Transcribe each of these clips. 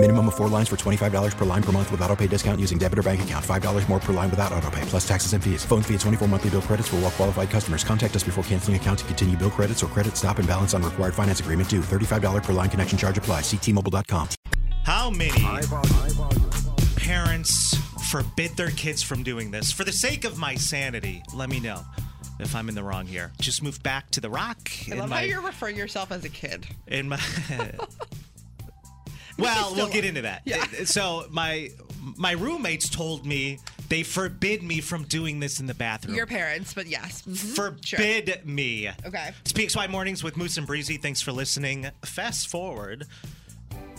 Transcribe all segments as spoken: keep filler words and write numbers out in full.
Minimum of four lines for twenty-five dollars per line per month with auto pay discount using debit or bank account. five dollars more per line without auto pay, plus taxes and fees. Phone fee at twenty-four monthly bill credits for well qualified customers. Contact us before canceling account to continue bill credits or credit stop and balance on required finance agreement due. thirty-five dollars per line connection charge applies. See T Mobile dot com. How many parents forbid their kids from doing this? For the sake of my sanity, let me know if I'm in the wrong here. Just move back to the rock. I love my, how you're referring to yourself as a kid. In my... Well, we'll get into that. Yeah. So my my roommates told me they forbid me from doing this in the bathroom. Your parents, but yes. Mm-hmm. Forbid sure. me. Okay. It's P X Y Mornings with Moose and Breezy. Thanks for listening. Fast forward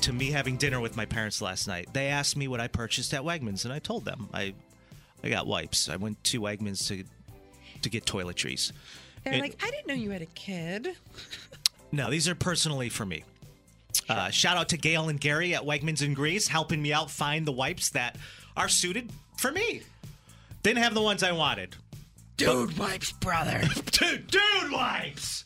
to me having dinner with my parents last night. They asked me what I purchased at Wegmans, and I told them. I I got wipes. I went to Wegmans to, to get toiletries. They're and, like, I didn't know you had a kid. No, these are personally for me. Uh, shout out to Gail and Gary at Wegmans in Greece, helping me out find the wipes that are suited for me. Didn't have the ones I wanted. Dude but, wipes, brother. dude, dude wipes.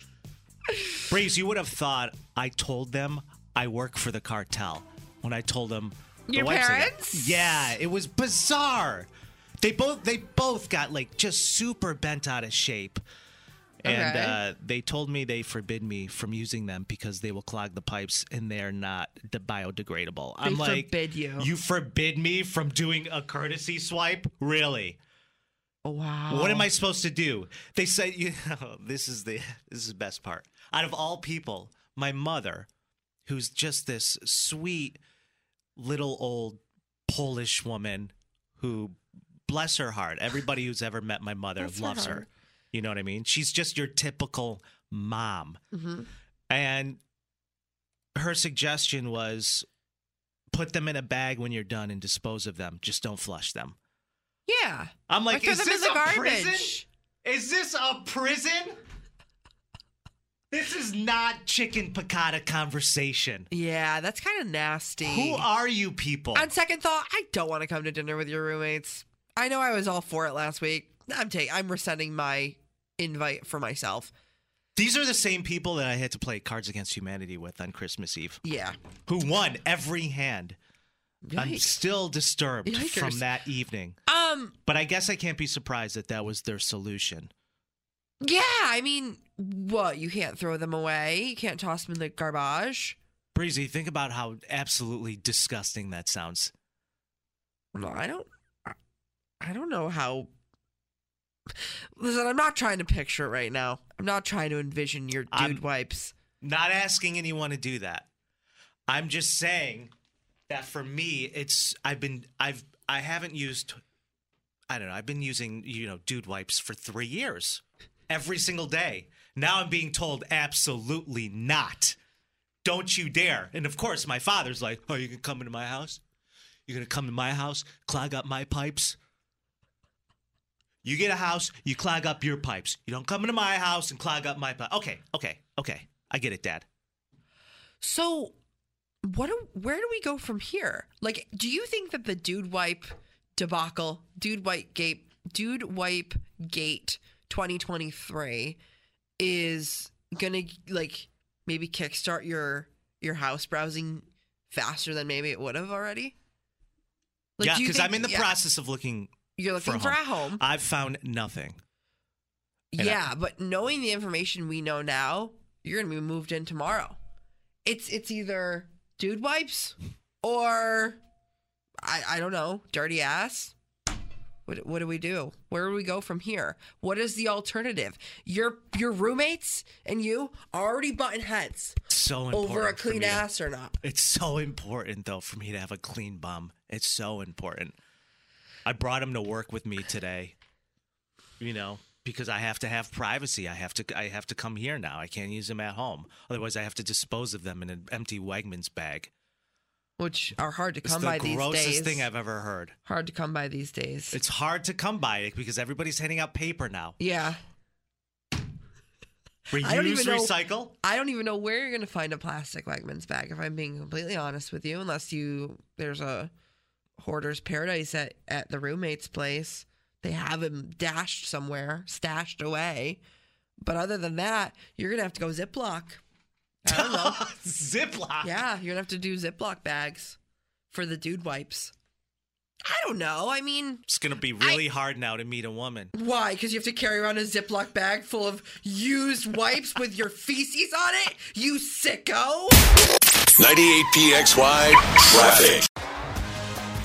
Breeze, you would have thought I told them I work for the cartel when I told them. The Your wipes parents? Yeah, it was bizarre. They both they both got like just super bent out of shape. And okay. uh, they told me they forbid me from using them because they will clog the pipes and they're not de- biodegradable. They I'm like, forbid you. You forbid me from doing a courtesy swipe? Really? Wow. What am I supposed to do? They said, you know, this is the this is the best part. Out of all people, my mother, who's just this sweet little old Polish woman who, bless her heart, everybody who's ever met my mother bless loves her. her. You know what I mean? She's just your typical mom. Mm-hmm. And her suggestion was put them in a bag when you're done and dispose of them. Just don't flush them. Yeah. I'm like, is this a garbage. prison? Is this a prison? This is not chicken piccata conversation. Yeah, that's kind of nasty. Who are you people? On second thought, I don't want to come to dinner with your roommates. I know I was all for it last week. I'm taking. I'm rescinding my invite for myself. These are the same people that I had to play Cards Against Humanity with on Christmas Eve. Yeah. Who won every hand. Yikes. I'm still disturbed Yikers. from that evening. Um, But I guess I can't be surprised that that was their solution. Yeah. I mean, what? You can't throw them away. You can't toss them in the garbage. Breezy, think about how absolutely disgusting that sounds. No, I don't. I don't know how... Listen, I'm not trying to picture it right now. I'm not trying to envision your dude I'm wipes. Not asking anyone to do that. I'm just saying that for me, it's I've been I've I haven't used I don't know, I've been using, you know, dude wipes for three years. Every single day. Now I'm being told absolutely not. Don't you dare. And of course my father's like, oh, you can come into my house? You're gonna come to my house, clog up my pipes? You get a house, you clog up your pipes. You don't come into my house and clog up my pipes. Okay, okay, okay. I get it, Dad. So, what? Do, where do we go from here? Like, do you think that the dude wipe debacle, dude wipe gate, dude wipe gate twenty twenty-three is gonna like maybe kickstart your your house browsing faster than maybe it would have already? Like, yeah, because I'm in the yeah. process of looking. You're looking for a home. home. I've found nothing. And yeah, I- but knowing the information we know now, you're going to be moved in tomorrow. It's it's either dude wipes or, I, I don't know, dirty ass. What what do we do? Where do we go from here? What is the alternative? Your your roommates and you are already butting heads so over a clean ass to, or not. It's so important, though, for me to have a clean bum. It's so important. I brought him to work with me today, you know, because I have to have privacy. I have to I have to come here now. I can't use them at home. Otherwise, I have to dispose of them in an empty Wegmans bag. Which are hard to come by these days. It's the grossest thing I've ever heard. Hard to come by these days. It's hard to come by because everybody's handing out paper now. Yeah. Reuse, I don't even know, recycle. I don't even know where you're going to find a plastic Wegmans bag, if I'm being completely honest with you, unless you there's a hoarder's paradise at, at the roommate's place. They have them dashed somewhere, stashed away. But other than that, you're going to have to go Ziploc. I don't know. Ziploc? Yeah, you're going to have to do Ziploc bags for the dude wipes. I don't know. I mean, it's going to be really I, hard now to meet a woman. Why? Because you have to carry around a Ziploc bag full of used wipes with your feces on it? You sicko! ninety-eight P X Y Traffic.